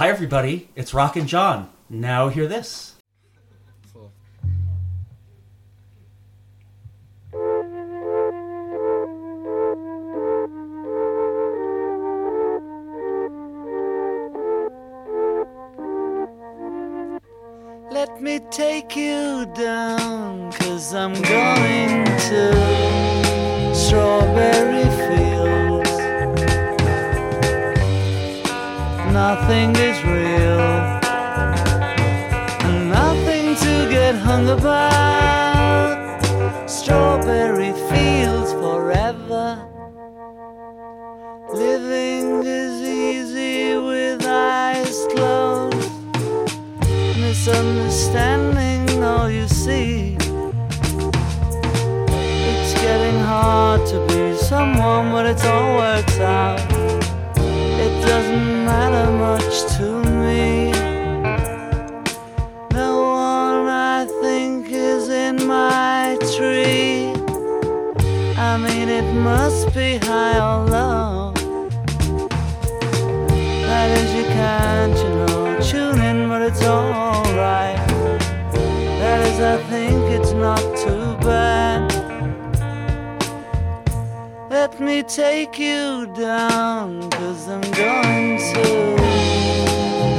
Hi, everybody. It's Rockin' John. Now hear this. Let me take you down, 'cause I'm going to strawberry fields. Nothing is real, and nothing to get hung about. Strawberry fields forever. Living is easy with eyes closed. Misunderstanding all you see. It's getting hard to be someone, but it all works out. It doesn't matter much to me. The one I think is in my tree. I mean, it must be high or low. That is, you can't, you know, tune in, but it's all right. That is, I think it's not too bad. Let me take you down, 'cause I'm going to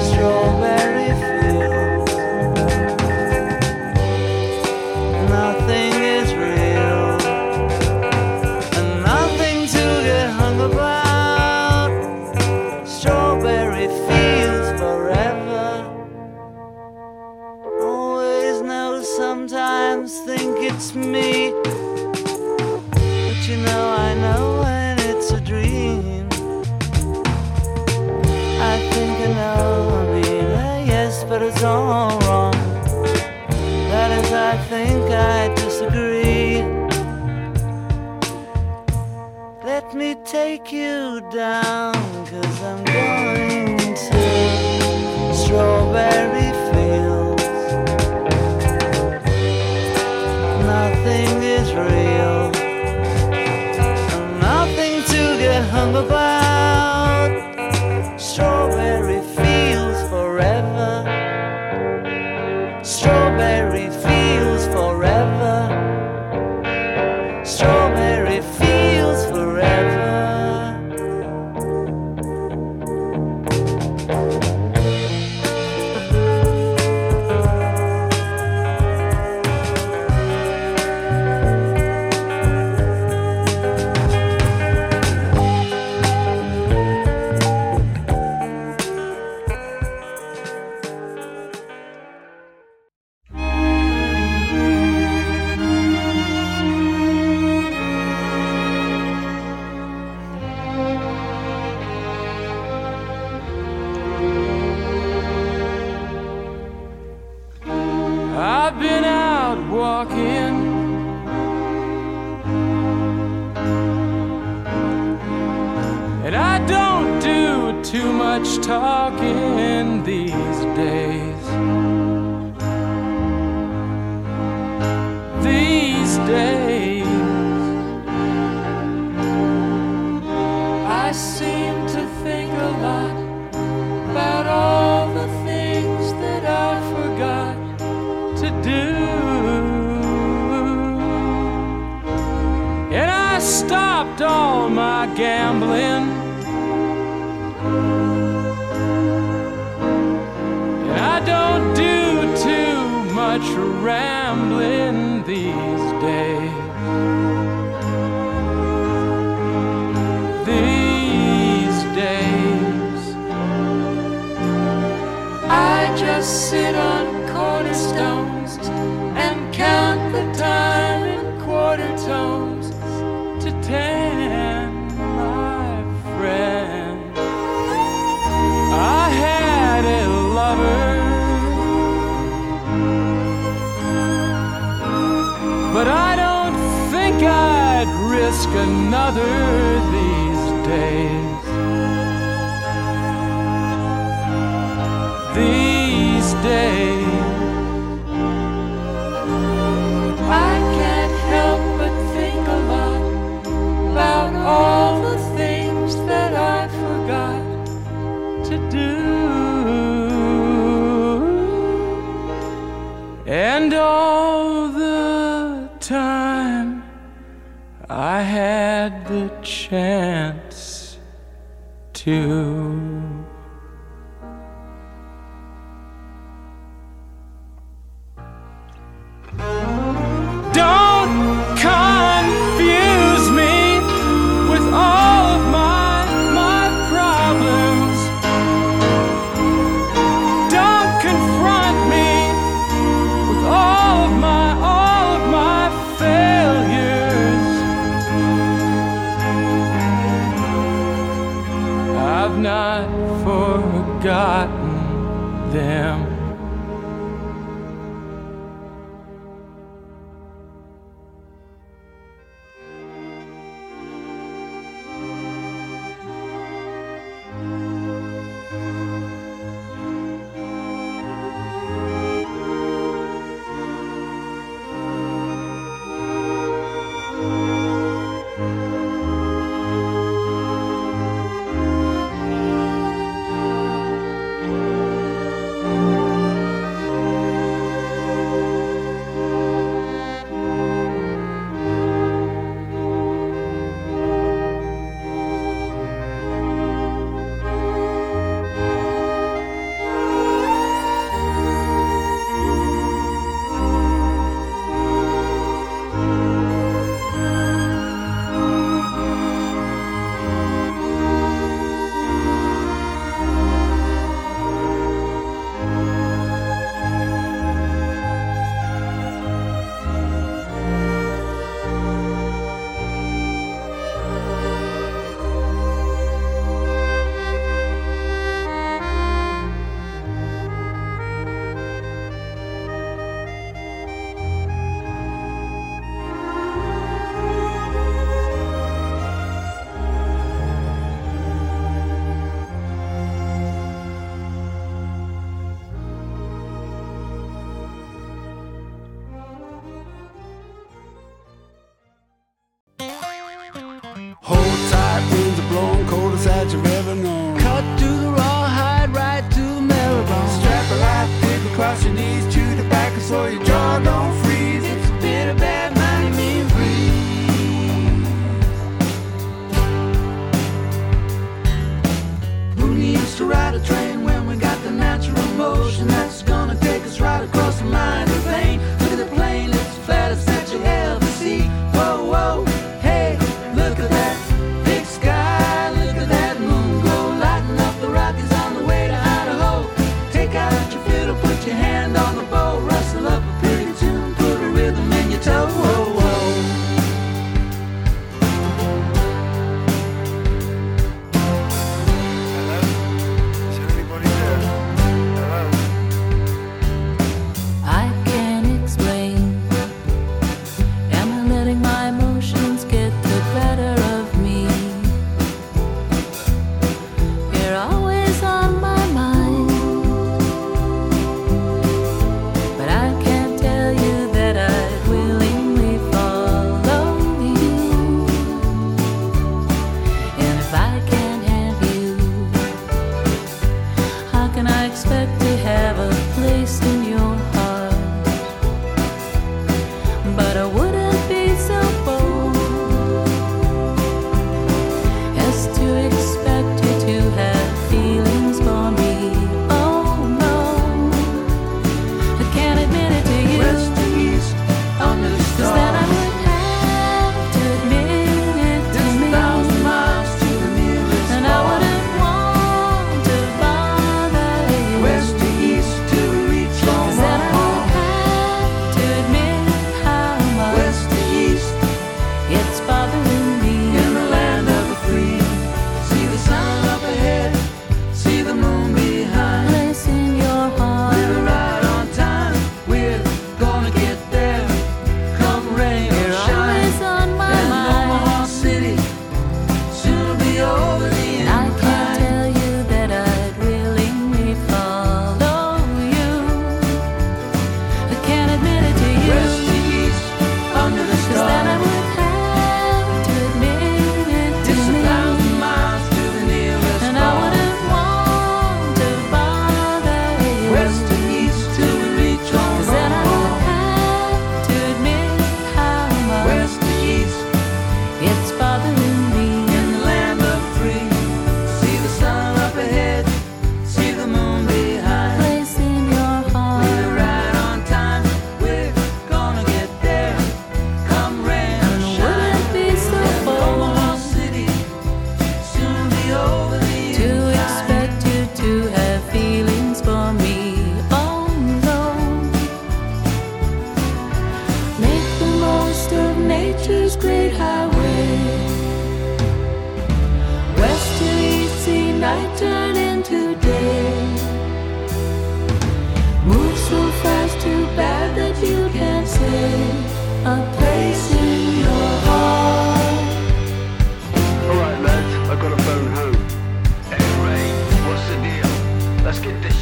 strawberry fields. Nothing is real, and nothing to get hung about. Strawberry fields forever. Always know, sometimes think it's me, but you know, I know when it's a dream. I think I know, I mean, yes, but it's all wrong. That is, I think I disagree. Let me take you down, 'cause I'm going to strawberry fields. Nothing is real, and nothing to get hung about. Strawberry fields forever. Strawberry fields forever. Strawberry fields forever. To do too. Don't confuse me with all of my problems. Don't confront me with all of my failures. I've not forgotten them.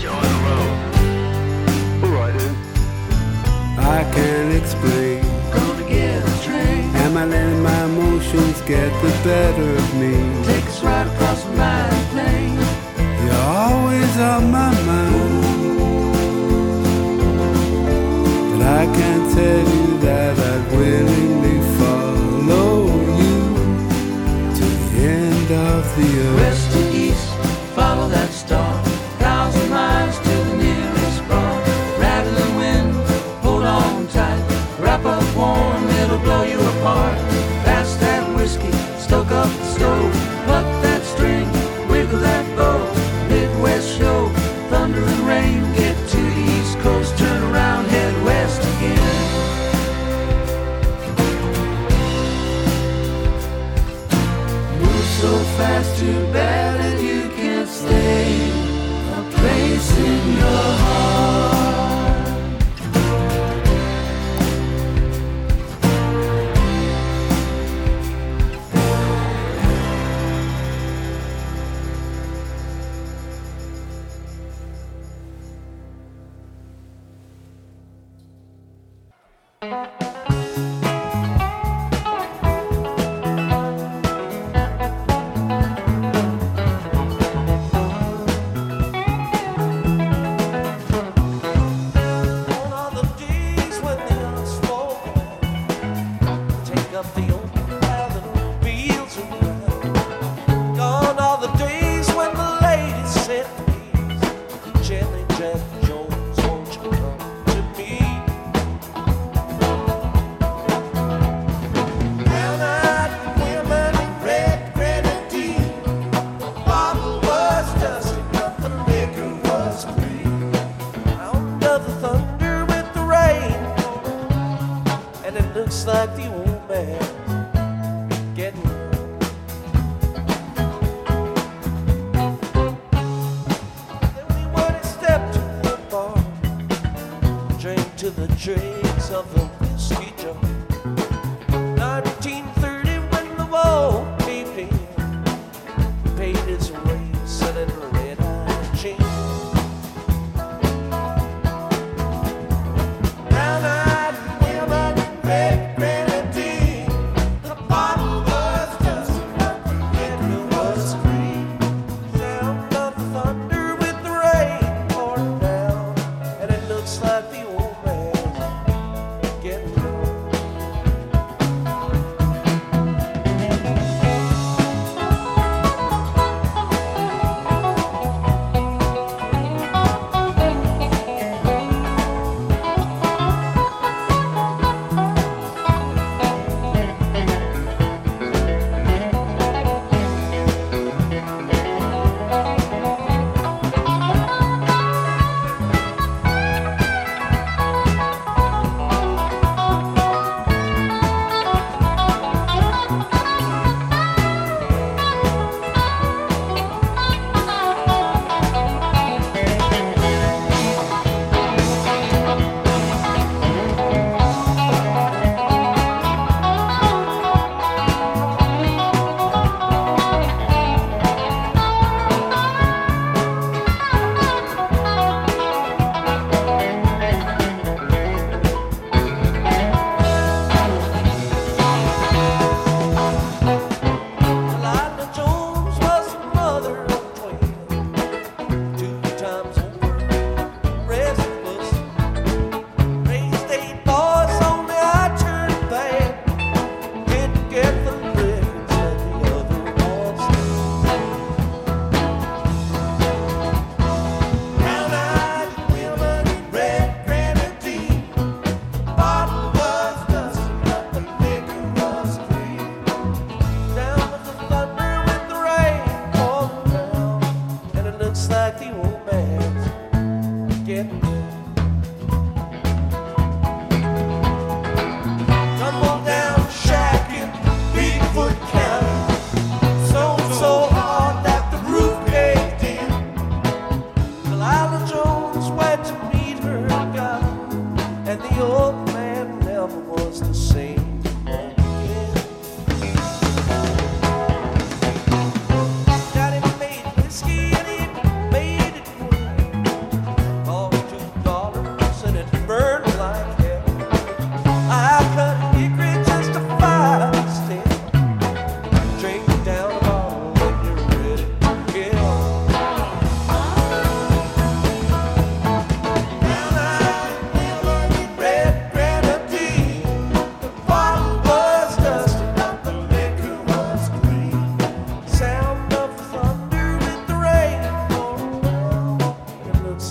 shore road. All right then. I can't explain. Gonna get a train. Am I letting my emotions get the better of me? Take us right across the mighty plain. You're always on my mind. But I can't tell you that I'd willingly follow you to the end of the earth. West to east, follow that star. 1,000 miles to the nearest bar. Rattle the wind, hold on tight. Wrap up warm, it'll blow you apart. Pass that whiskey, stoke up the stove. Pluck that string, wiggle that bow. Midwest show, thunder and rain. Get to the east coast, turn around, head west again. Move so fast, too bad that you can't stay. Place in your heart.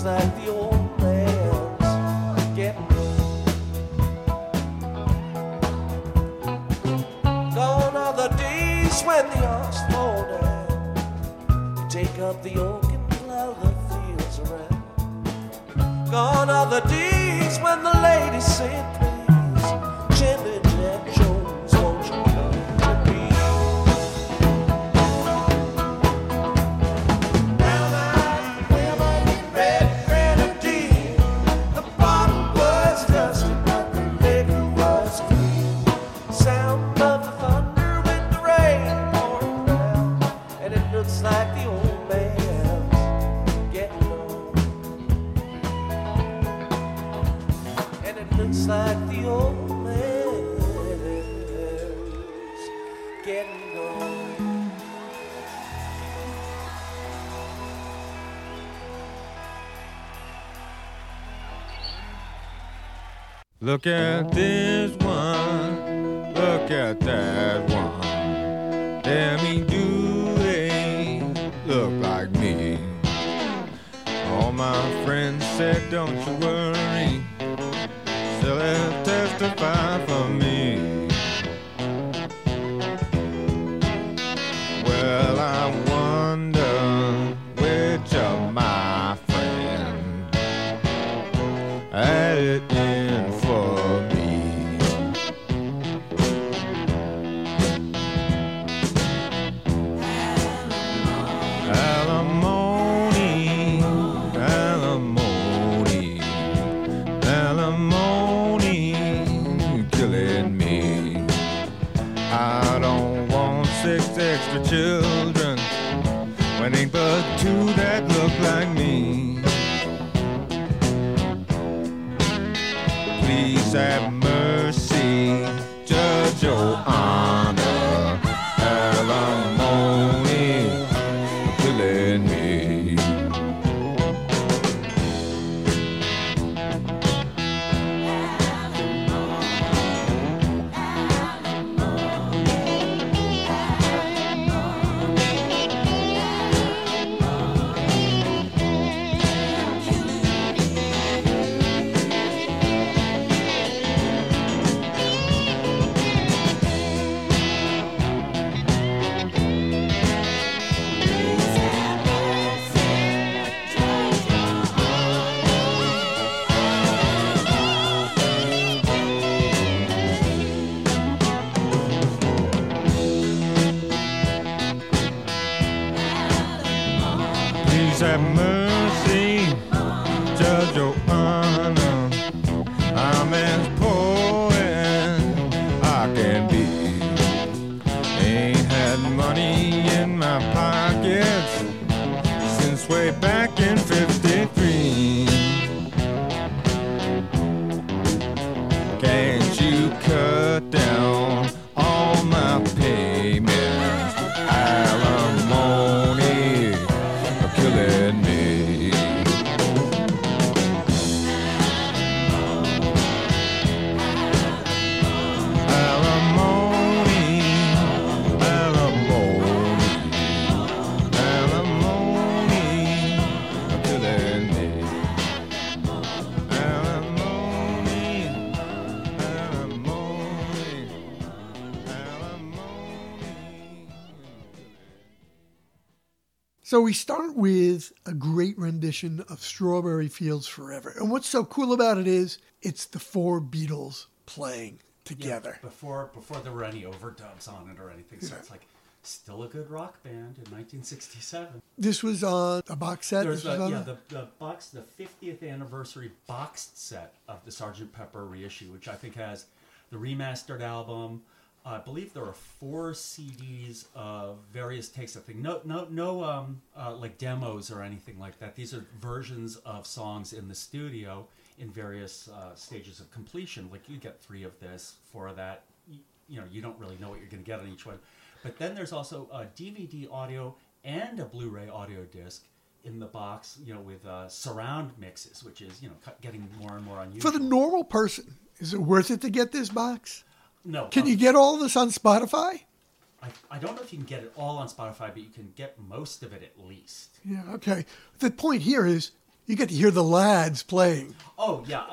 like the old man's again. Gone are the days when the arms fall down, you take up the oak and plow the fields around. Gone are the days when the ladies say please, Jimmy Jack Jones, won't you come to me? Look at this one, look at that one. Damn, he doing look like me. All my friends said, don't you worry, still have testify for me. Well, I wonder which of my friends had it in for. Children, when ain't but two that look like me. Please have mercy, judge your honor. Alimony, killing me. So we start with a great rendition of Strawberry Fields Forever. And what's so cool about it is it's the four Beatles playing together. Yeah, before there were any overdubs on it or anything. So it's like still a good rock band in 1967. This was on a box set? The 50th anniversary boxed set of the Sgt. Pepper reissue, which I think has the remastered album. I believe there are 4 CDs of various takes of things. No, demos or anything like that. These are versions of songs in the studio in various stages of completion. Like you get 3 of this, 4 of that. You know, you don't really know what you're going to get on each one. But then there's also a DVD audio and a Blu-ray audio disc in the box. You know, with surround mixes, which is getting more and more unusual. For the normal person, is it worth it to get this box? No. Can you get all this on Spotify? I don't know if you can get it all on Spotify, but you can get most of it at least. Yeah, okay. The point here is you get to hear the lads playing. Oh, yeah.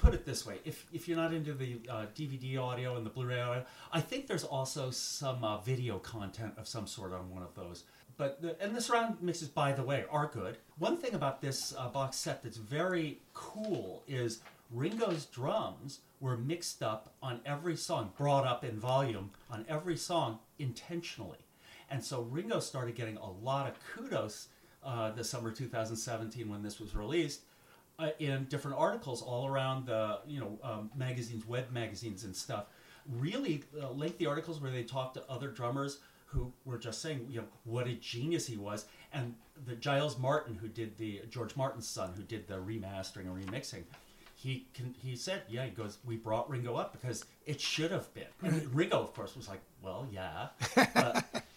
Put it this way. If you're not into the DVD audio and the Blu-ray audio, I think there's also some video content of some sort on one of those. But and the surround mixes, by the way, are good. One thing about this box set that's very cool is Ringo's drums were mixed up on every song, brought up in volume on every song intentionally. And so Ringo started getting a lot of kudos the summer 2017 when this was released in different articles all around the magazines, web magazines and stuff. Really lengthy articles where they talked to other drummers who were just saying, what a genius he was. And the Giles Martin, who did the George Martin's son, who did the remastering and remixing, he said, he goes, we brought Ringo up because it should have been. And Ringo, of course, was like, well, yeah.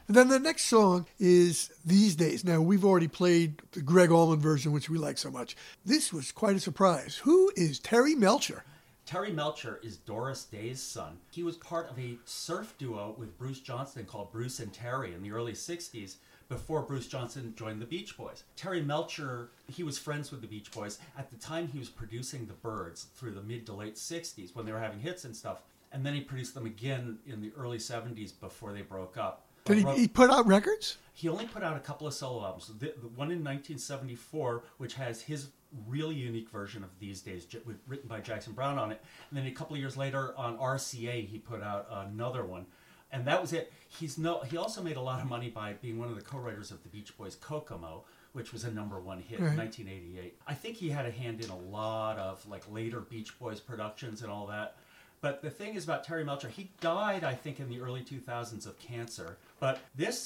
And then the next song is These Days. Now, we've already played the Greg Allman version, which we like so much. This was quite a surprise. Who is Terry Melcher? Terry Melcher is Doris Day's son. He was part of a surf duo with Bruce Johnston called Bruce and Terry in the early 60s before Bruce Johnston joined the Beach Boys. Terry Melcher, he was friends with the Beach Boys. At the time, he was producing the Birds through the mid to late 60s when they were having hits and stuff. And then he produced them again in the early 70s before they broke up. Did he put out records? He only put out a couple of solo albums. The one in 1974, which has his really unique version of These Days, written by Jackson Browne on it. And then a couple of years later on RCA, he put out another one. And that was it. He also made a lot of money by being one of the co-writers of the Beach Boys' Kokomo, which was a number one hit in 1988. I think he had a hand in a lot of later Beach Boys productions and all that. But the thing is about Terry Melcher, he died, I think, in the early 2000s of cancer. But this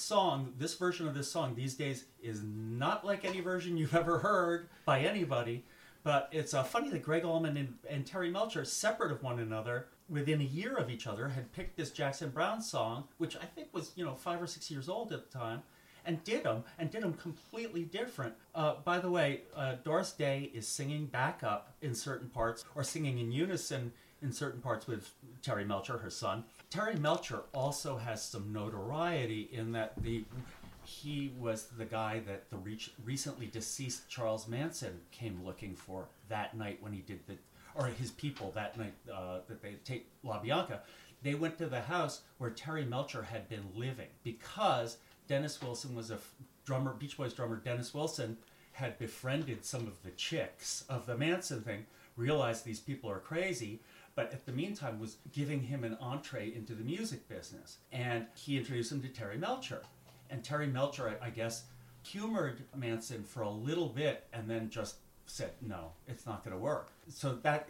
version of this song, These Days, is not like any version you've ever heard by anybody. But it's funny that Greg Allman and Terry Melcher, separate of one another, within a year of each other, had picked this Jackson Browne song, which I think was 5 or 6 years old at the time, and did them completely different. By the way, Doris Day is singing backup in certain parts, or singing in unison in certain parts with Terry Melcher, her son. Terry Melcher also has some notoriety in that he was the guy that the recently deceased Charles Manson came looking for that night when he did his people that night that they take La Bianca. They went to the house where Terry Melcher had been living because Dennis Wilson was Beach Boys drummer Dennis Wilson had befriended some of the chicks of the Manson thing, realized these people are crazy, but at the meantime was giving him an entree into the music business. And he introduced him to Terry Melcher. And Terry Melcher, I guess, humored Manson for a little bit and then just said, no, it's not going to work. So that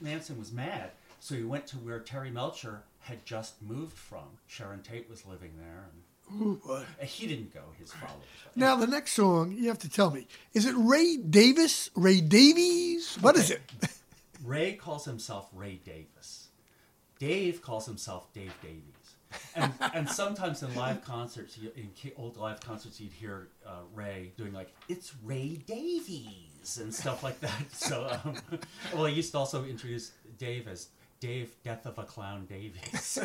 Manson was mad. So he went to where Terry Melcher had just moved from. Sharon Tate was living there. He didn't go, his followers. Now, the next song, you have to tell me. Is it Ray Davies? Ray Davies? What is it? Ray calls himself Ray Davies. Dave calls himself Dave Davies. And sometimes in live concerts, you'd hear Ray doing it's Ray Davies and stuff like that. So, he used to also introduce Dave as Dave, Death of a Clown Davies.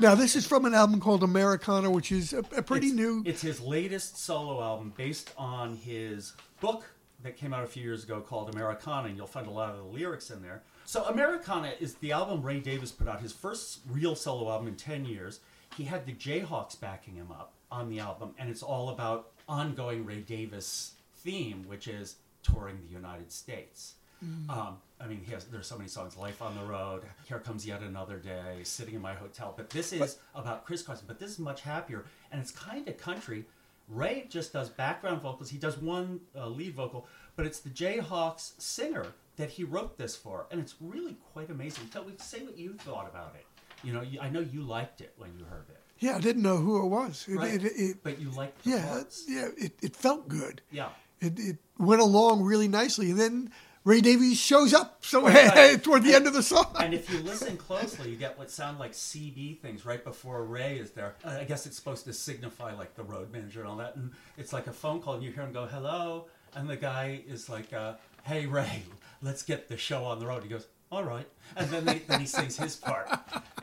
Now, this is from an album called Americana, which is a pretty new... It's his latest solo album based on his book that came out a few years ago called Americana, and you'll find a lot of the lyrics in there. So Americana is the album Ray Davies put out, his first real solo album in 10 years. He had the Jayhawks backing him up on the album, and it's all about ongoing Ray Davies theme, which is touring the United States. Mm. There's so many songs, Life on the Road, Here Comes Yet Another Day, Sitting in My Hotel, but this is about crisscrossing, but this is much happier, and it's kind of country. Ray just does background vocals. He does one lead vocal, but it's the Jayhawks singer that he wrote this for, and it's really quite amazing. Say what you thought about it. I know you liked it when you heard it. Yeah, I didn't know who it was. Right. But you liked the parts. Yeah, it felt good. Yeah. It went along really nicely, and then Ray Davies shows up toward the end of the song. And if you listen closely, you get what sound like CB things right before Ray is there. I guess it's supposed to signify the road manager and all that. And it's like a phone call and you hear him go, hello. And the guy is like, hey, Ray, let's get the show on the road. He goes, all right. And then he sings his part.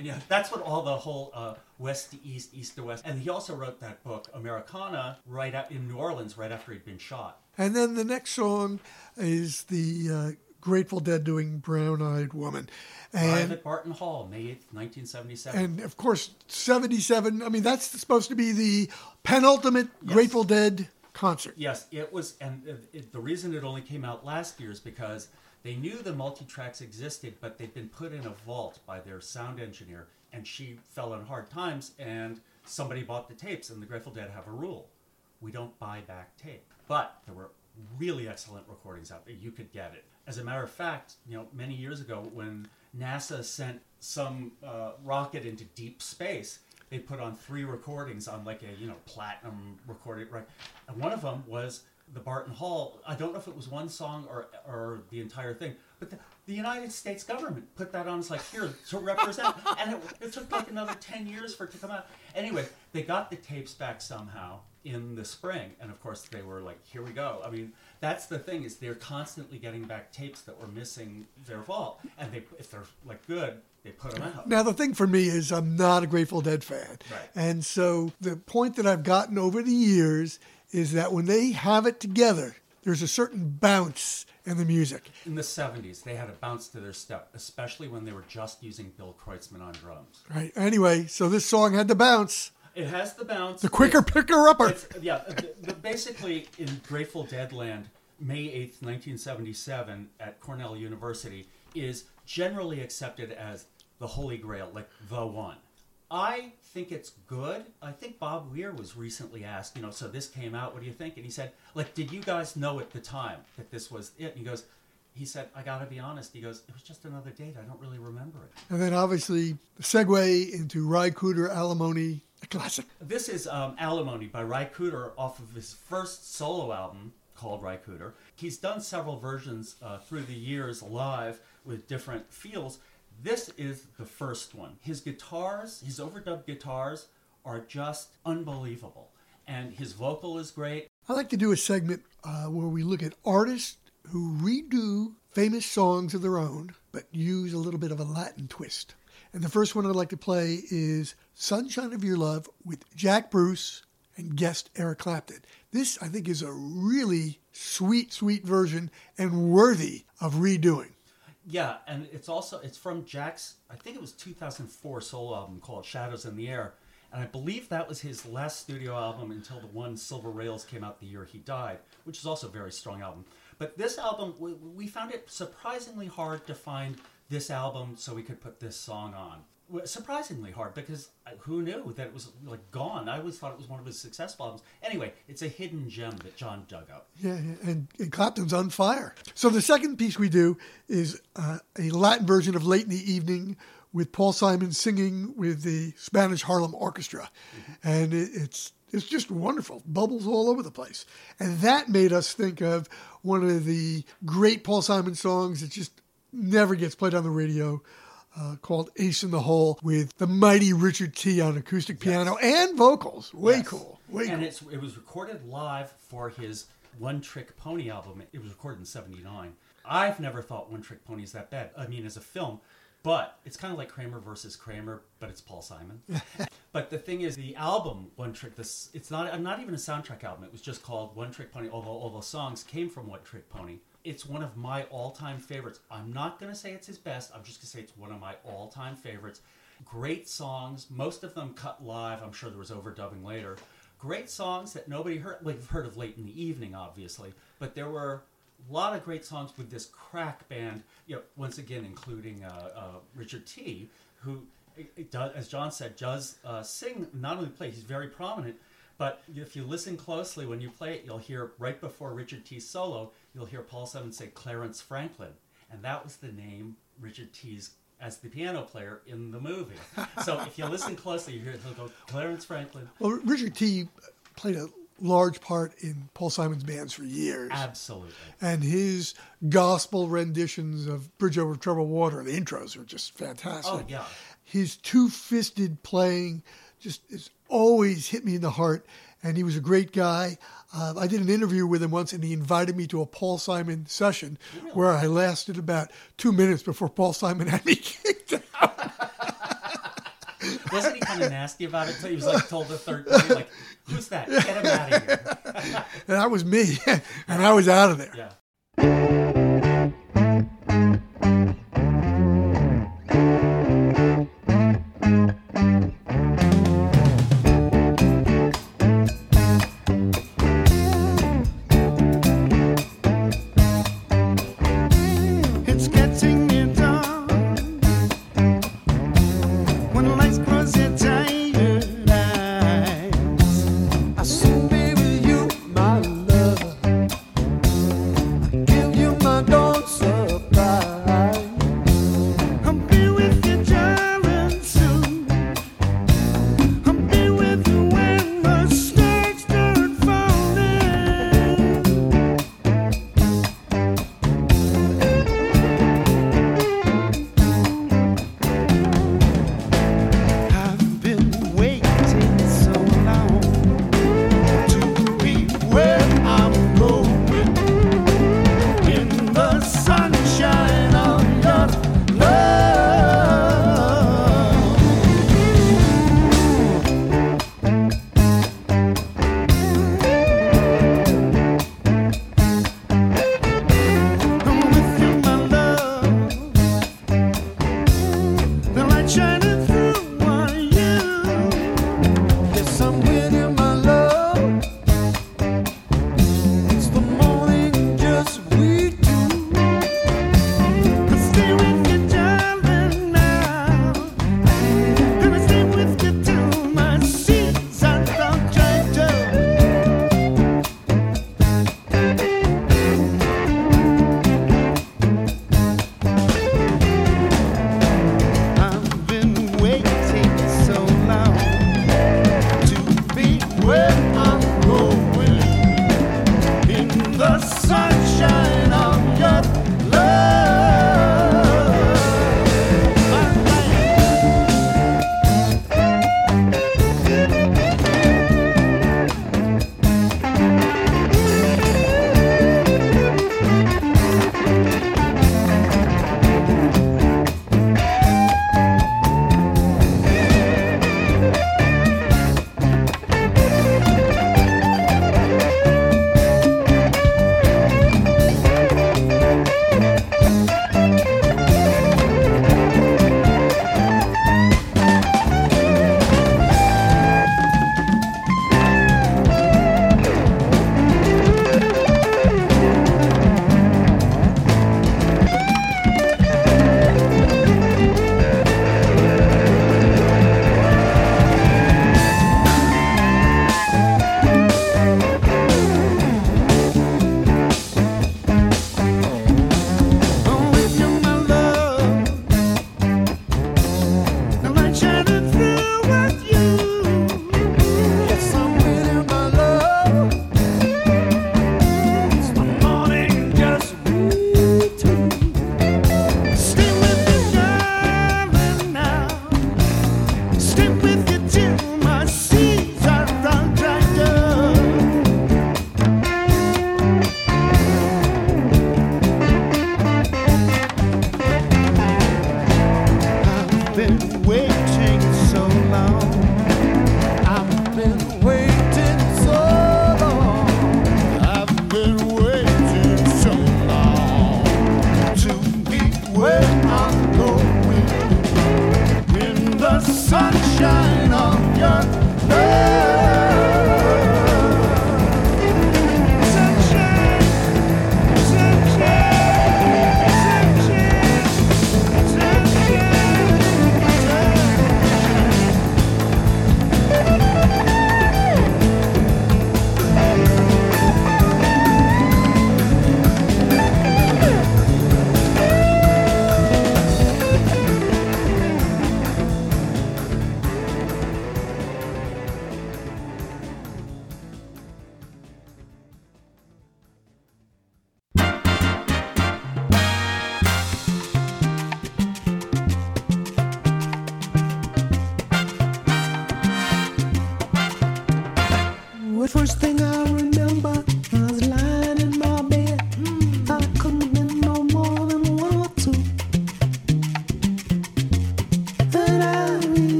And that's what all the whole west to east, east to west. And he also wrote that book, Americana, right out in New Orleans right after he'd been shot. And then the next song is the Grateful Dead doing Brown Eyed Woman. Live at Barton Hall, May 8th, 1977. And of course, 77, I mean, that's supposed to be the penultimate Grateful Dead concert. Yes, it was. And the reason it only came out last year is because they knew the multitracks existed, but they'd been put in a vault by their sound engineer, and she fell on hard times, and somebody bought the tapes, and the Grateful Dead have a rule. We don't buy back tape. But there were really excellent recordings out there. You could get it. As a matter of fact, you know, many years ago when NASA sent some rocket into deep space, they put on 3 recordings on like a, you know, platinum recording, right? And one of them was the Barton Hall. I don't know if it was one song or the entire thing, but the United States government put that on. It's like, here, to represent. And it took like another 10 years for it to come out. Anyway, they got the tapes back somehow in the spring. And of course they were like, here we go. I mean, that's the thing, is they're constantly getting back tapes that were missing their vault. And they, if they're like good, they put them out. Now the thing for me is I'm not a Grateful Dead fan. Right. And so the point that I've gotten over the years is that when they have it together, there's a certain bounce in the music. In the 70s, they had a bounce to their step, especially when they were just using Bill Kreutzmann on drums. Right. Anyway, so this song had the bounce. It has the bounce. The quicker picker-upper. Yeah. Basically, in Grateful Dead land, May 8th, 1977, at Cornell University, is generally accepted as the holy grail, like the one. I think it's good. I think Bob Weir was recently asked, you know, so this came out, what do you think? And he said, like, did you guys know at the time that this was it? And he goes, he said, I gotta be honest. He goes, it was just another date. I don't really remember it. And then obviously, segue into Ry Cooder, Alimony, a classic. This is Alimony by Ry Cooder off of his first solo album called Ry Cooder. He's done several versions through the years live with different feels. This is the first one. His guitars, his overdubbed guitars, are just unbelievable. And his vocal is great. I like to do a segment where we look at artists who redo famous songs of their own, but use a little bit of a Latin twist. And the first one I'd like to play is Sunshine of Your Love with Jack Bruce and guest Eric Clapton. This, I think, is a really sweet, sweet version and worthy of redoing. Yeah, and it's from Jack's, I think it was 2004 solo album called Shadows in the Air. And I believe that was his last studio album until the one Silver Rails came out the year he died, which is also a very strong album. But this album, we found it surprisingly hard to find this album so we could put this song on. Surprisingly hard, because who knew that it was like gone? I always thought it was one of his successful albums. Anyway, it's a hidden gem that John dug up. Yeah, and Clapton's on fire. So the second piece we do is a Latin version of Late in the Evening with Paul Simon singing with the Spanish Harlem Orchestra. Mm-hmm. And it's just wonderful. Bubbles all over the place. And that made us think of one of the great Paul Simon songs that just never gets played on the radio, called Ace in the Hole with the mighty Richard T on acoustic piano and vocals. Way cool. It was recorded live for his One Trick Pony album. It was recorded in 79. I've never thought One Trick Pony is that bad. I mean, as a film, but it's kind of like Kramer versus Kramer, but it's Paul Simon. But the thing is, the album One Trick, it's not even a soundtrack album. It was just called One Trick Pony, although all the songs came from One Trick Pony. It's one of my all-time favorites. I'm not going to say it's his best. I'm just going to say it's one of my all-time favorites. Great songs. Most of them cut live. I'm sure there was overdubbing later. Great songs that nobody heard. Well, you've heard of Late in the Evening, obviously. But there were a lot of great songs with this crack band, you know, once again, including Richard T., who, as John said, does sing, not only play, he's very prominent, but if you listen closely, when you play it, you'll hear right before Richard T's solo, you'll hear Paul Simon say Clarence Franklin. And that was the name Richard T's as the piano player in the movie. So if you listen closely, you hear he'll go Clarence Franklin. Well, Richard T played a large part in Paul Simon's bands for years. Absolutely. And his gospel renditions of Bridge Over Troubled Water, the intros are just fantastic. Oh, yeah. His two-fisted playing just is always hit me in the heart, and he was a great guy. I did an interview with him once, and he invited me to a Paul Simon session where I lasted about 2 minutes before Paul Simon had me kicked out. Wasn't he kind of nasty about it until he was like told the third time, like, who's that? Get him out of here. And that was me. And I was out of there. Yeah.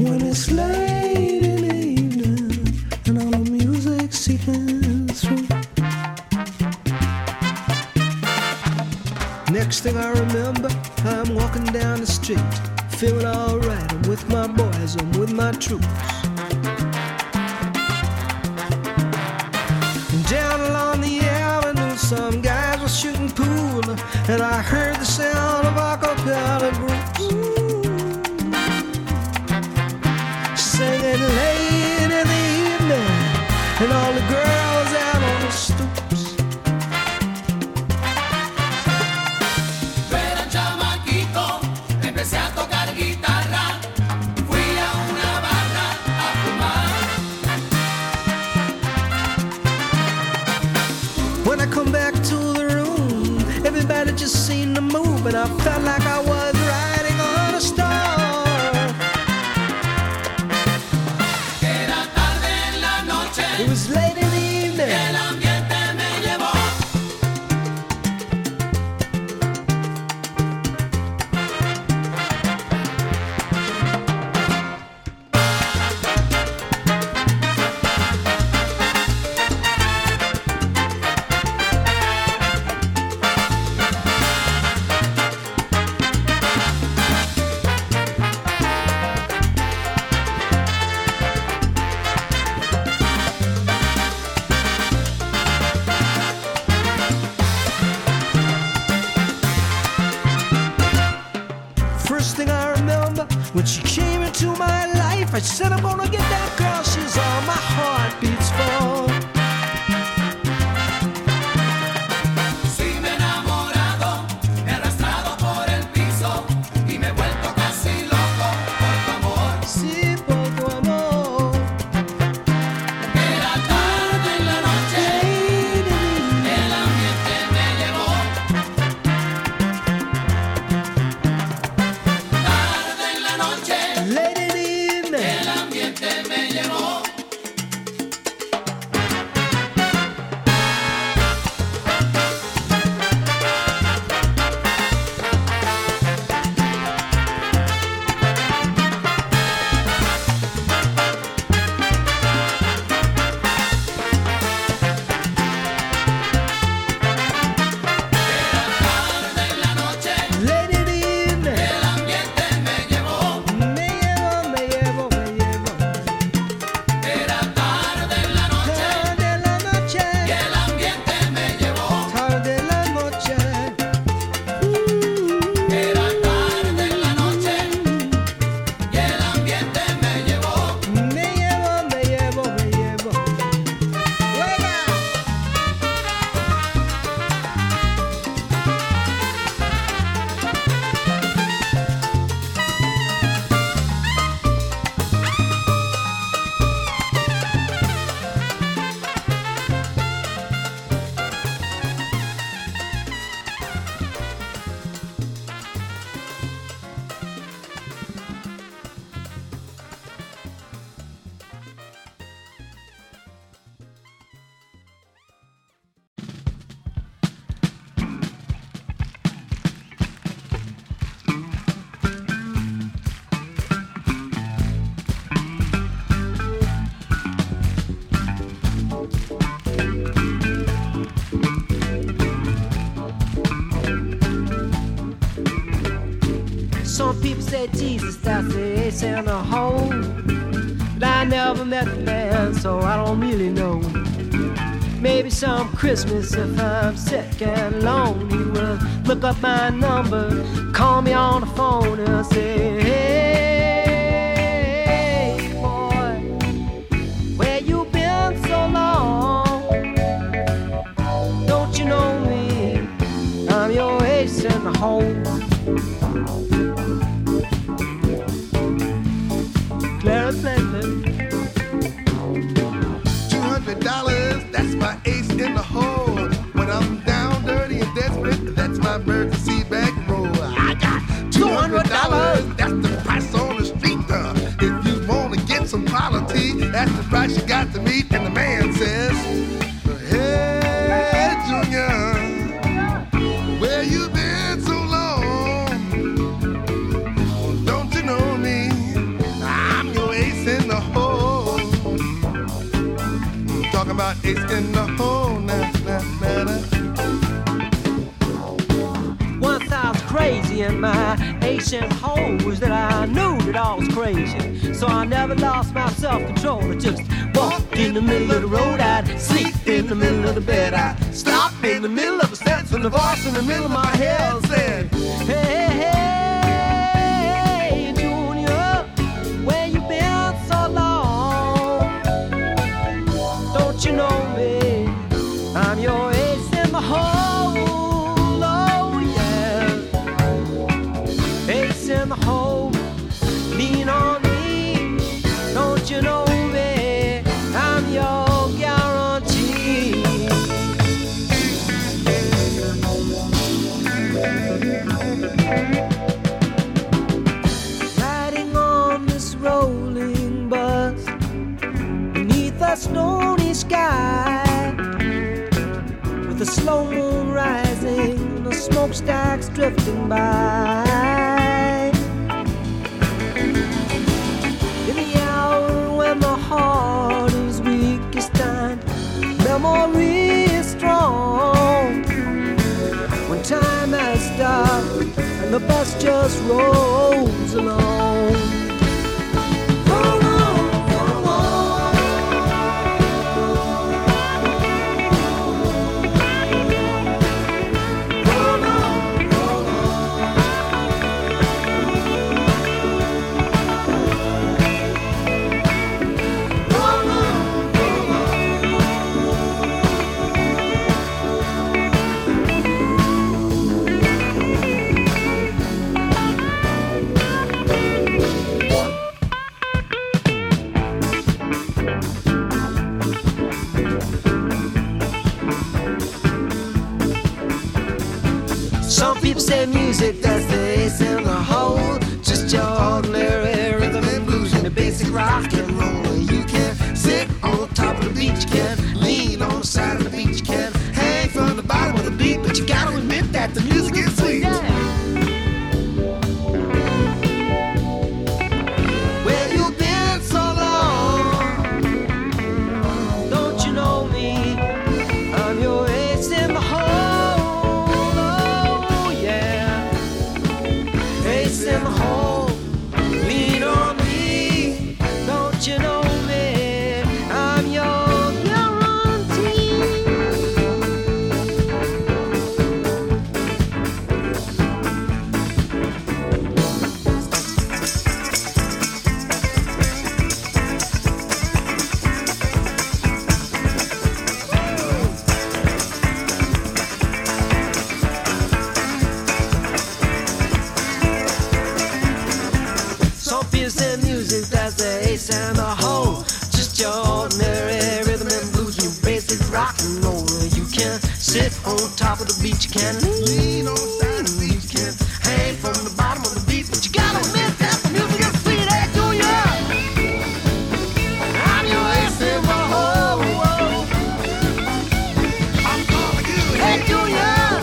When it's late in the evening and all the music seeping through. Next thing I remember, I'm walking down the street, feeling alright. I'm with my boys, I'm with my troops. And down along the avenue, some guys were shooting pool, and I heard the sound of a cappella groups. Singing late in the evening, and all the girls out on the stoops. Era chamaquito, empecé a tocar guitarra, fui a una barra a fumar. When I come back to the room, everybody just seen the move, and I felt like I was riding on a star. It was late in the evening. El ambiente me llevó. Jesus, that's the ace in the hole. But I never met the man, so I don't really know. Maybe some Christmas, if I'm sick and lonely, will look up my number, call me on the phone and say, hey, hey boy, where you been so long? Don't you know me? I'm your ace in the hole. Clarence Franklin. $200, that's my ace in the hole. When I'm down, dirty, and desperate, that's my bird to sea back roll. I got $200, that's the price on the street. If you want to get some quality, that's the price you got to meet. And the man says, hey, Junior, where you been so long? Don't you know me? I'm everybody's in the hole now, now, now, now. Once I was crazy in my ancient holes that I knew that I was crazy. So I never lost my self-control. I just walked in the middle of the road. I'd sleep in the middle of the bed. I'd stop in the middle of the steps when the voice in the middle of my head said, hey, hey, hey. You know me, I'm your ace in the hole, oh yeah, ace in the hole, lean on me, don't you know me, I'm your guarantee. Riding on this rolling bus, beneath the snow sky, with the slow moon rising, the smokestacks drifting by. In the hour when the heart is weakest and memory is strong, when time has stopped and the bus just rolls along. Music that's the ace in the hole, just your ordinary rhythm and blues and the basic rock and roll. You can sit on top of the beach, can lean on the side of the beach, can hang from the bottom of the beat, but you gotta admit that the music is sweet. Yeah. Well, you've been so long, don't you know me, I'm your ace in the hole. And the whole, just your ordinary rhythm and blues, and your basic rock and roll. You can sit on top of the beach, you can lean on the side of the beach, you can hang from the bottom of the beach, but you gotta admit that the music is sweet. Hey, Junior, I'm your ace in the hole. I'm calling you. Hey, Junior,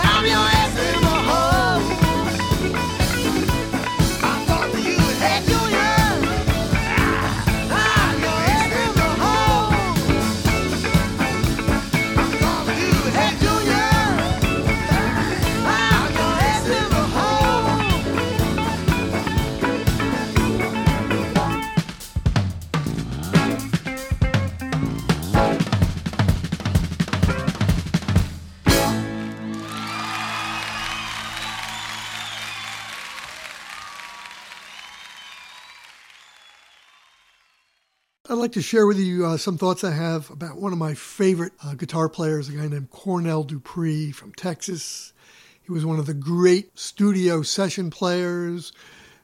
I'm your ace in the hole. I'm calling you. Hey, Junior. I'd like to share with you some thoughts I have about one of my favorite guitar players, a guy named Cornell Dupree from Texas. He was one of the great studio session players,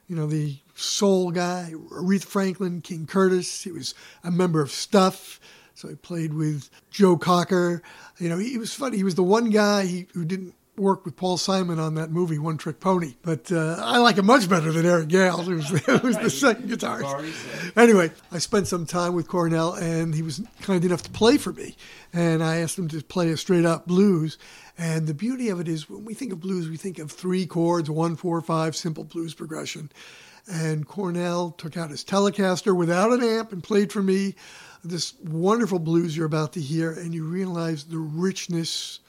you know, the soul guy, Aretha Franklin, King Curtis. He was a member of Stuff, so he played with Joe Cocker. You know, he was funny. He was the one guy who didn't work with Paul Simon on that movie, One Trick Pony. But I like it much better than Eric Gales, who's the second guitarist. Anyway, I spent some time with Cornell, and he was kind enough to play for me. And I asked him to play a straight-up blues. And the beauty of it is when we think of blues, we think of three chords, 1, 4, 5, simple blues progression. And Cornell took out his Telecaster without an amp and played for me this wonderful blues you're about to hear, and you realize the richness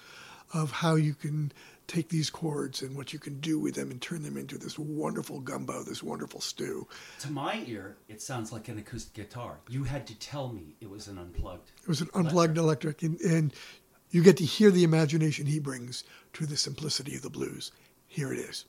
of how you can take these chords and what you can do with them and turn them into this wonderful gumbo, this wonderful stew. To my ear, it sounds like an acoustic guitar. You had to tell me it was an unplugged. It was an unplugged electric, and you get to hear the imagination he brings to the simplicity of the blues. Here it is.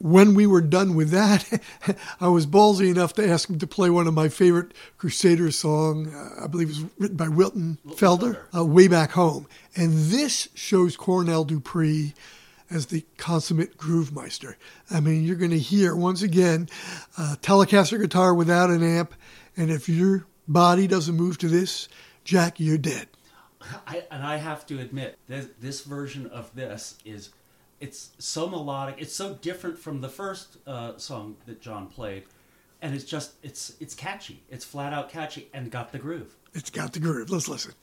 When we were done with that, I was ballsy enough to ask him to play one of my favorite Crusaders song. I believe it was written by Wilton Felder, Way Back Home. And this shows Cornell Dupree as the consummate groovemeister. I mean, you're going to hear, once again, Telecaster guitar without an amp. And if your body doesn't move to this, Jack, you're dead. I have to admit, this version of this is... It's so melodic. It's so different from the first song that John played, and it's just it's catchy. It's flat out catchy and got the groove. It's got the groove. Let's listen.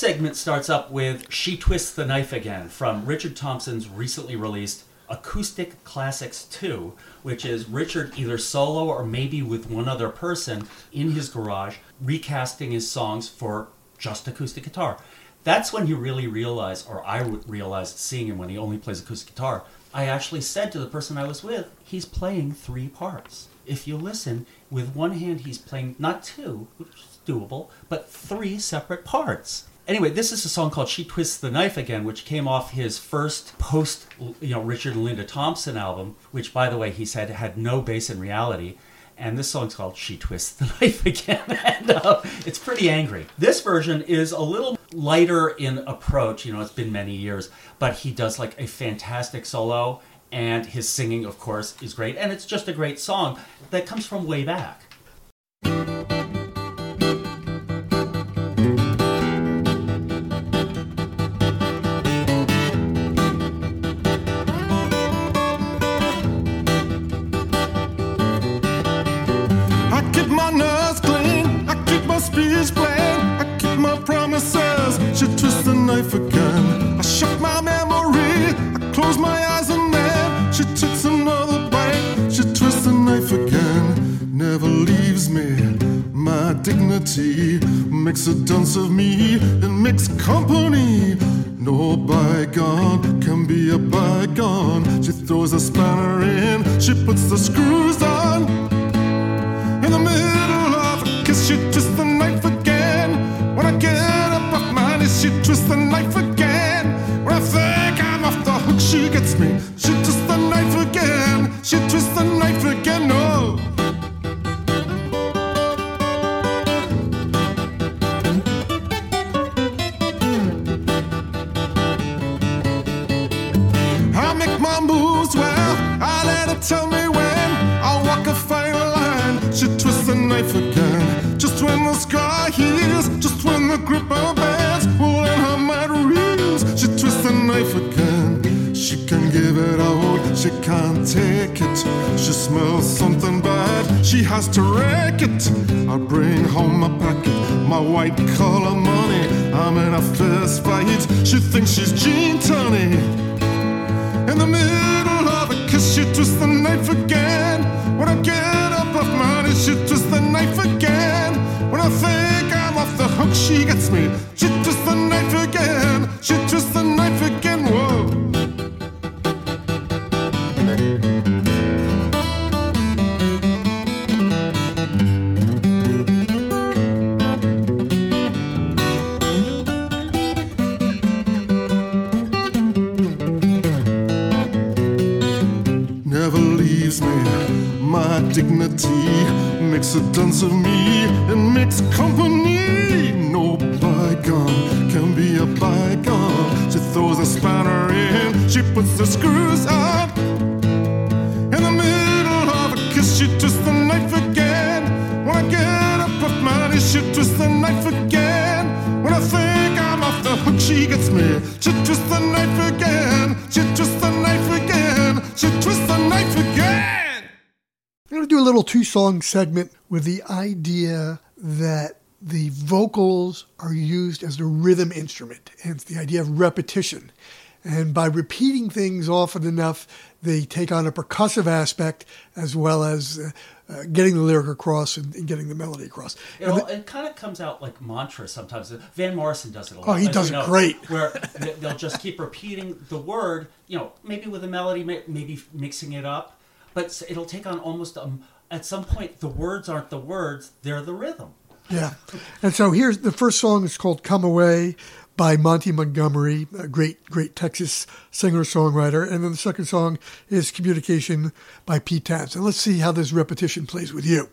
Segment starts up with She Twists the Knife Again from Richard Thompson's recently released Acoustic Classics 2, which is Richard either solo or maybe with one other person in his garage recasting his songs for just acoustic guitar. That's when you really realize, or I realized seeing him when he only plays acoustic guitar, I actually said to the person I was with, he's playing three parts. If you listen, with one hand he's playing not two, which is doable, but three separate parts. Anyway, this is a song called She Twists the Knife Again, which came off his first Richard and Linda Thompson album, which, by the way, he said had no base in reality. And this song's called She Twists the Knife Again, and it's pretty angry. This version is a little lighter in approach. You know, it's been many years, but he does like a fantastic solo, and his singing, of course, is great. And it's just a great song that comes from way back. Dignity makes a dunce of me and makes company. No bygone can be a bygone. She throws a spanner in, she puts the screws on. In the middle of a kiss, she twists the knife again. When I get up off my knees, she twists the knife again. When I think I'm off the hook, she gets me. She twists the knife again. She twists the knife again. No. mumbles well. I let her tell me when I'll walk a fine line. She twists the knife again, just when the sky heals, just when the gripper bends, all in her mind reels. She twists the knife again. She can give it all, she can't take it. She smells something bad, she has to wreck it. I'll bring home my packet, my white collar money. I'm in a fist fight, she thinks she's Gin Tony. In the middle of a kiss, she twists the knife again. When I get up off my knees, she twists the knife again. When I think I'm off the hook, she gets me. She twists the knife again, she twists the knife again, whoa. Dignity makes a dance of me and makes company. No bygone can be a bygone. She throws a spanner in, she puts the screws up. In the middle of a kiss, she twists the knife again. When I get up off my knees, she twists the knife again. When I think I'm off the hook, she gets me. She twists the knife again. She twists the knife again. She twists the knife again. I'm going to do a little two-song segment with the idea that the vocals are used as a rhythm instrument, hence the idea of repetition. And by repeating things often enough, they take on a percussive aspect as well as getting the lyric across and getting the melody across. It kind of comes out like mantras sometimes. Van Morrison does it a lot. Oh, he does it great. Where they'll just keep repeating the word, maybe with a melody, maybe mixing it up. But it'll take on almost, at some point, the words aren't the words, they're the rhythm. Yeah. And so here's the first song. It's called Come Away by Monty Montgomery, a great, great Texas singer-songwriter. And then the second song is Communication by Pete Townsend. And let's see how this repetition plays with you.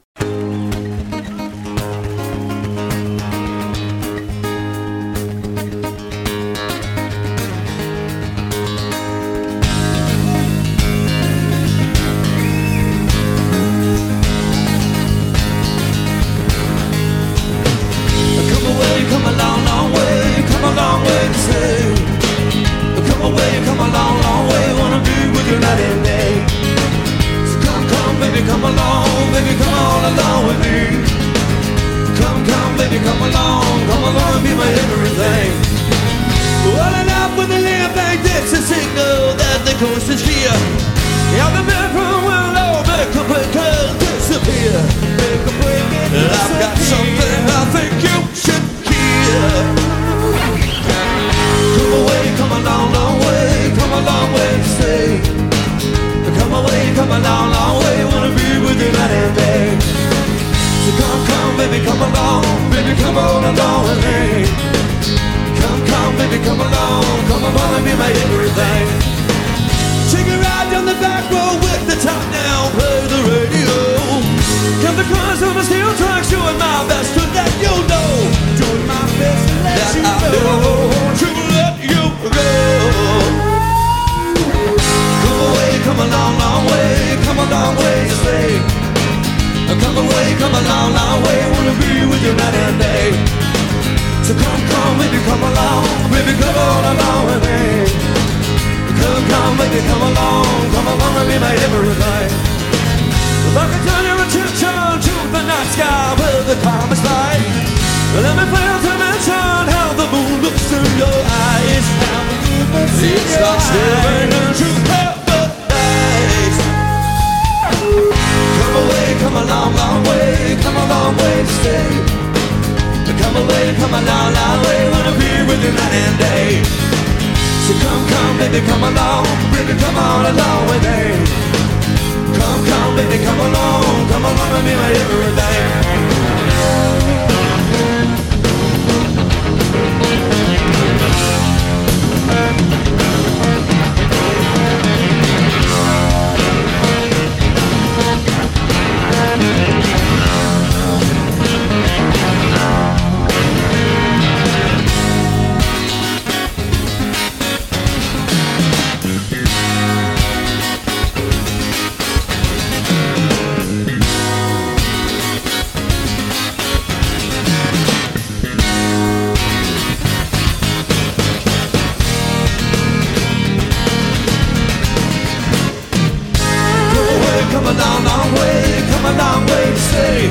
come a long way to stay.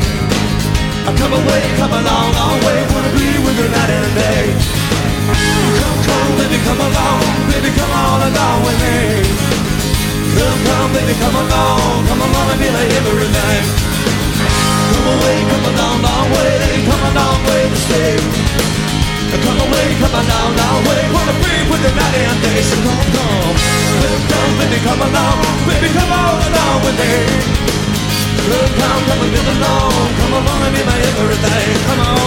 Come a long way, wanna be with you night and day. Come, baby, come along with me. Come, baby, come along and be like every night. Come a long way, come a long way to stay. Come away, wanna be with you night and day. So come, baby, come along with me. Come along, come along and be my everything. Come on.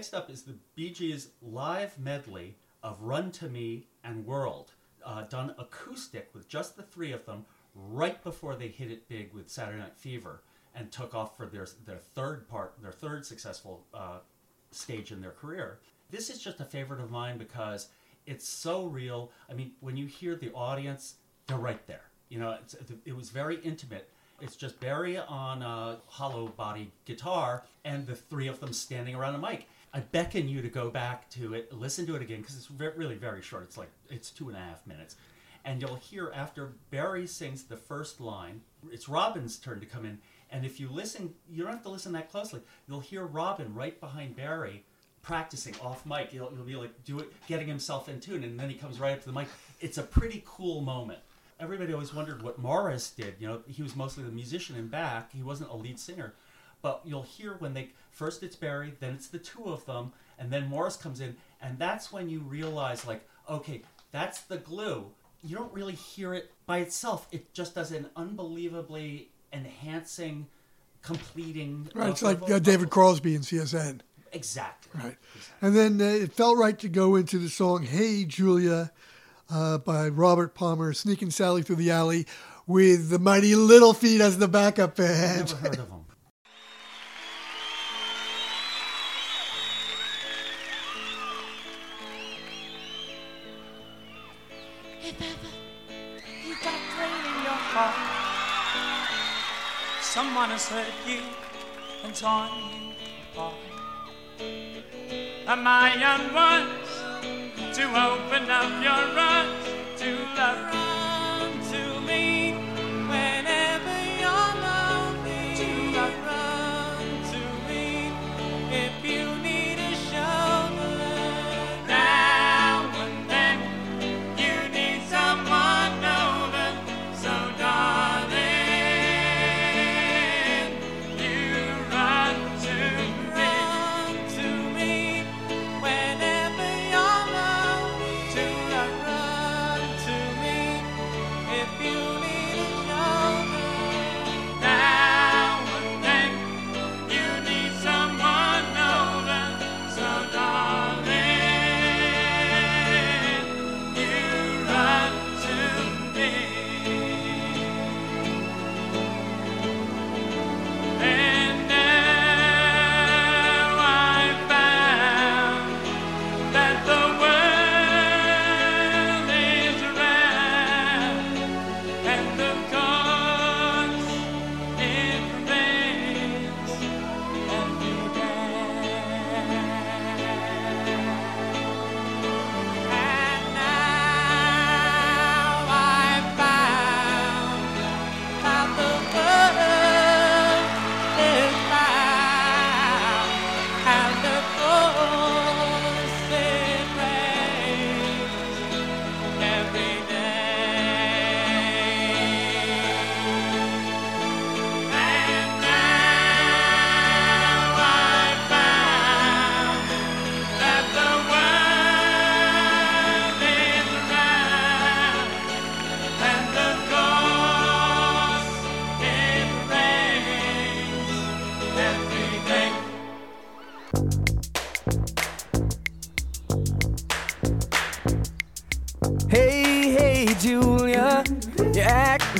next up is the Bee Gees live medley of Run to Me and World, done acoustic with just the three of them right before they hit it big with Saturday Night Fever and took off for their third successful stage in their career. This is just a favorite of mine because it's so real. I mean, when you hear the audience, they're right there. You know, it was very intimate. It's just Barry on a hollow body guitar and the three of them standing around a mic. I beckon you to go back to it, listen to it again, because it's really very short. It's like, it's 2.5 minutes. And you'll hear after Barry sings the first line, it's Robin's turn to come in. And if you listen, you don't have to listen that closely. You'll hear Robin right behind Barry practicing off mic. He'll be like, getting himself in tune, and then he comes right up to the mic. It's a pretty cool moment. Everybody always wondered what Morris did. You know, he was mostly the musician in back. He wasn't a lead singer. But you'll hear when first it's Barry, then it's the two of them, and then Morris comes in. And that's when you realize, like, okay, that's the glue. You don't really hear it by itself. It just does an unbelievably enhancing, completing... Right, it's like David Crosby in CSN. Exactly. Right. Exactly. And then it felt right to go into the song Hey Julia by Robert Palmer, Sneakin' Sally Through the Alley, with the Mighty Little Feet as the backup band. Never heard of them. Someone has hurt you and torn you apart. Am I on once to open up your arms to love? Run to me whenever you're lonely. To love, run to me if you need a shoulder. Now and then you need someone older, so darling.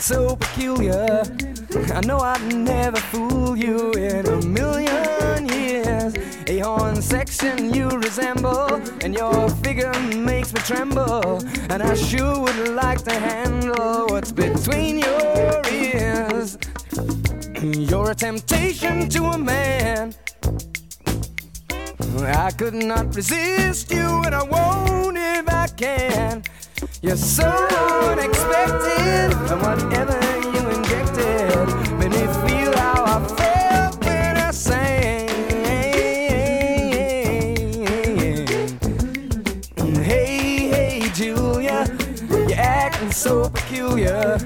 So peculiar, I know I'd never fool you in a million years. A horn section you resemble, and your figure makes me tremble. And I sure would like to handle what's between your ears. You're a temptation to a man. I could not resist you, and I won't if I can. You're so unexpected, and whatever you injected made me feel how I felt when I sang. Hey, hey, Julia, you're acting so peculiar.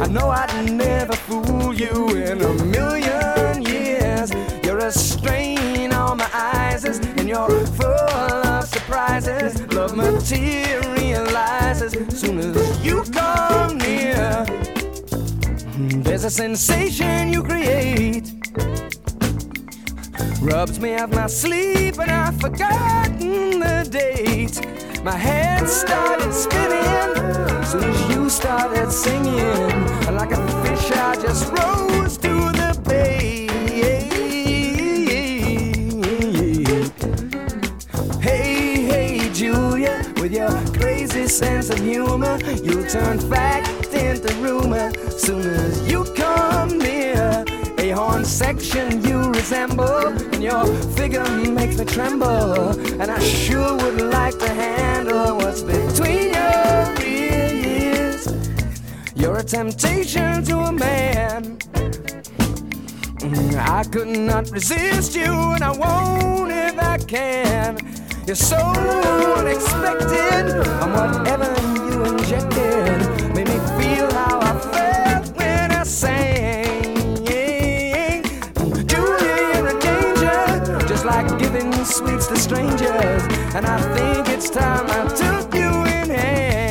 I know I'd never fool you in a million years. You're a strain on my eyes, and you're full of surprises. Love material. As soon as you come near, there's a sensation you create. rubs me out my sleep, and I've forgotten the date. My head started spinning soon as you started singing. Like a fish, I just rose to the bait. Hey, hey, Julia, with your crazy sense of humor, you'll turn fact into rumor soon as you come near. A horn section you resemble, and your figure makes me tremble, and I sure would like to handle what's between your ears. You're a temptation to a man, I could not resist you, and I won't if I can. You're so unexpected, and whatever you injected made me feel how I felt when I sang. Sweets to strangers, and I think it's time I took you in hand.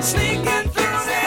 Sneaking things in.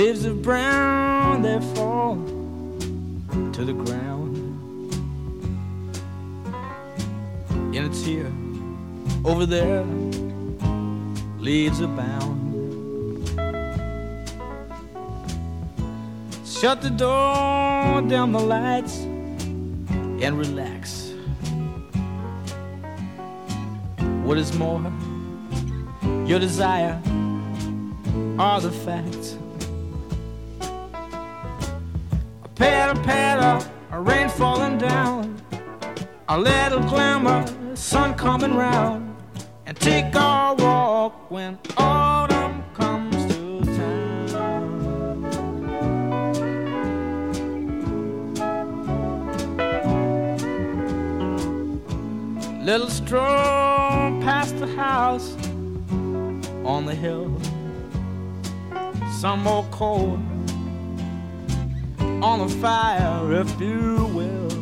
Waves of brown that fall to the ground. And it's here, over there, leaves abound. Shut the door, down the lights, and relax. What is more, your desire are the facts. A paddle, paddle, a rain falling down, a little glamour, sun coming round, and take our walk when autumn comes to town. Little stroll past the house on the hill, some more coal on the fire, if you will.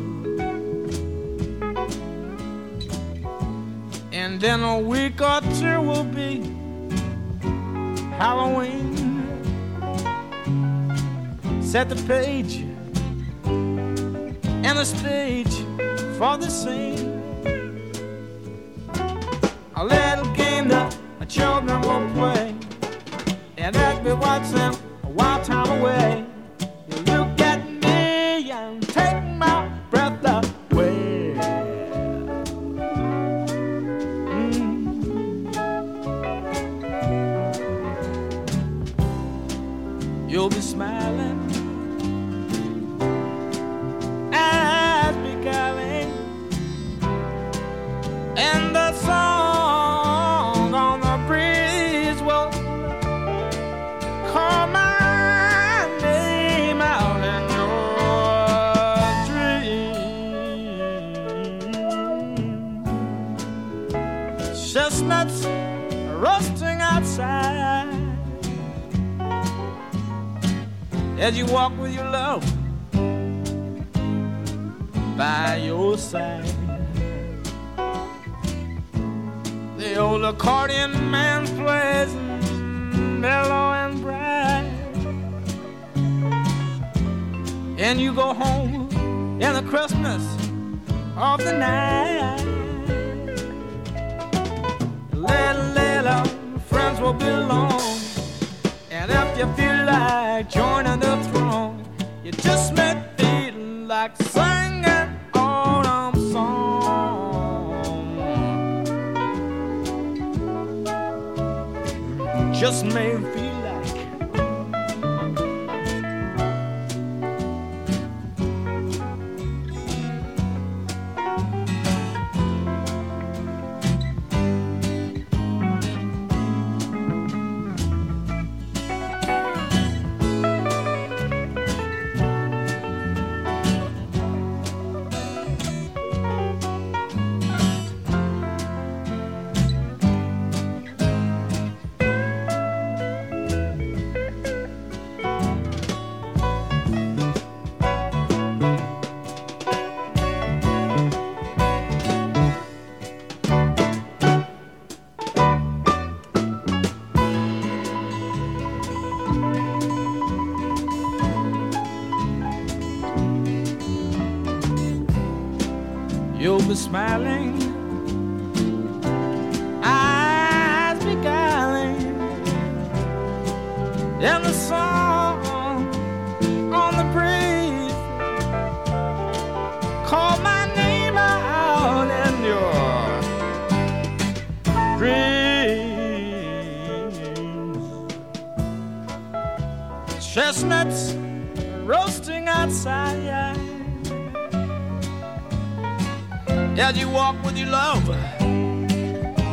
And then a week or two will be Halloween. Set the page and the stage for the scene. A little game that the children will play, and they'll be watching a wild time away. You look at me and take my breath away. You'll be smiling, eyes beguiling, and the song on the breeze will call my name out in your dream. Chestnuts roasting outside, as you walk with your love by your side. The old accordion man plays mellow and bright, and you go home in the Christmas of the night. Little, little friends will be long, and if you feel like joining the throng, you just may feel like singing an autumn song. Just may feel smiling, eyes beguiling, and the song on the breeze called my name out in your dreams. Chestnuts roasting outside, as you walk with your love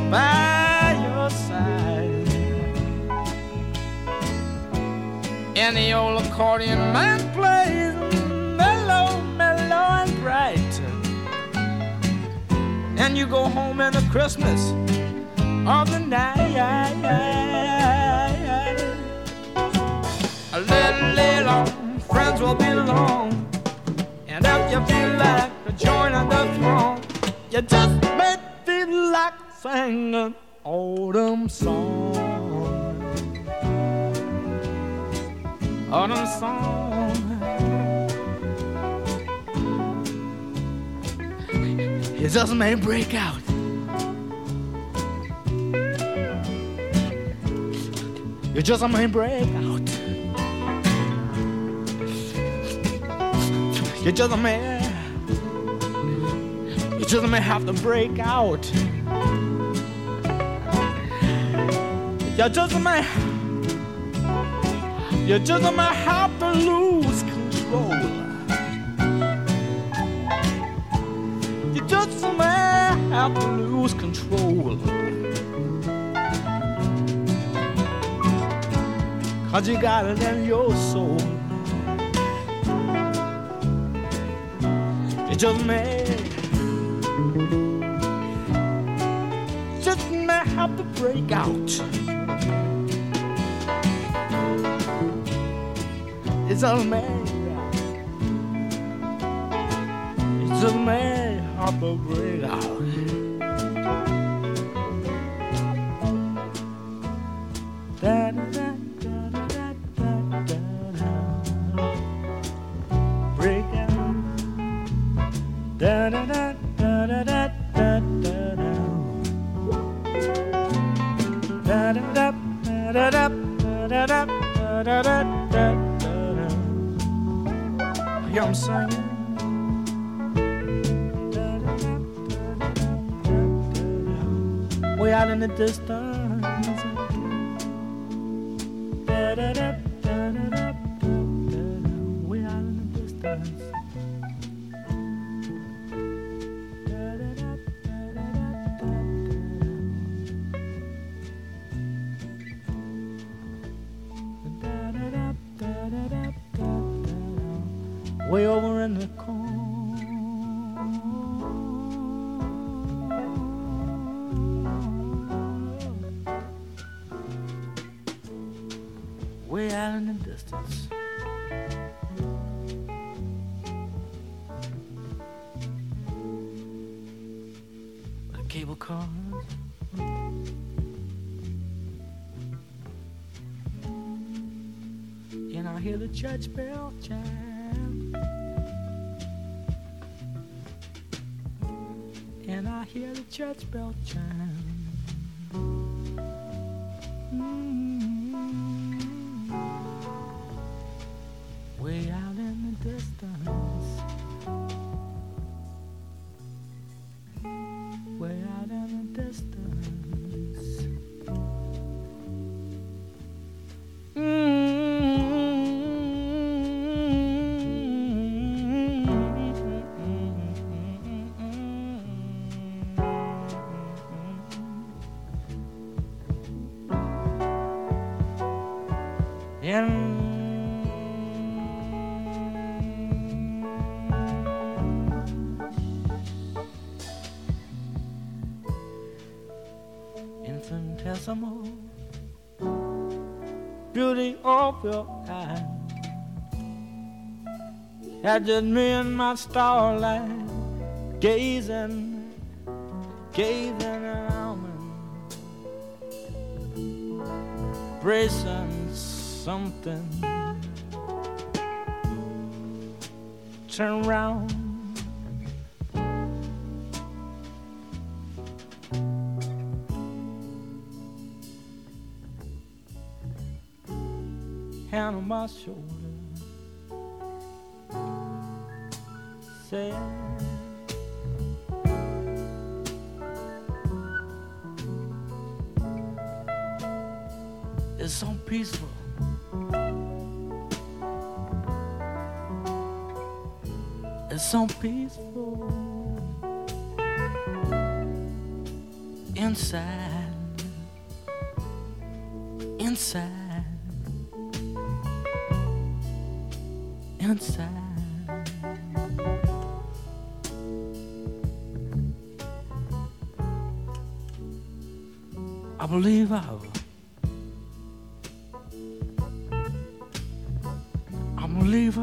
by your side, and the old accordion man plays mellow, mellow and bright, and you go home in the Christmas of the night. A little, little friends will be long, and if you feel like joining the throng, you just may feel like singing an autumn song. autumn song. It doesn't make break out. You just a man break out. You just a man. You just a man have to break out. You just a man. You just a man have to lose control. You just a man have to lose control. 'Cause you got it in your soul. You just may, have to break out. It's all may, it's all may have to break out. Church bell chime, and I hear the church bell chime. Mm-hmm. Way out in the distance, way out in the distance. That's just me and my starlight, gazing, gazing around me, bracing something. Turn round, hand on my shoulder. It's so peaceful. It's so peaceful inside, inside, inside. I believe I believe I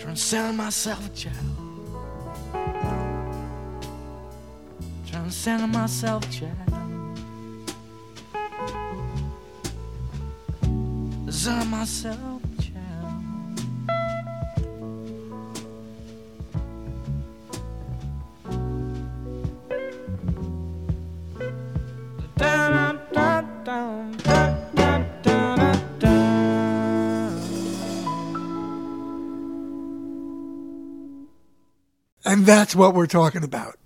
transcend myself, child. Transcend myself, child. as I myself, child. Down, down, down, down, down, down, down. And that's what we're talking about.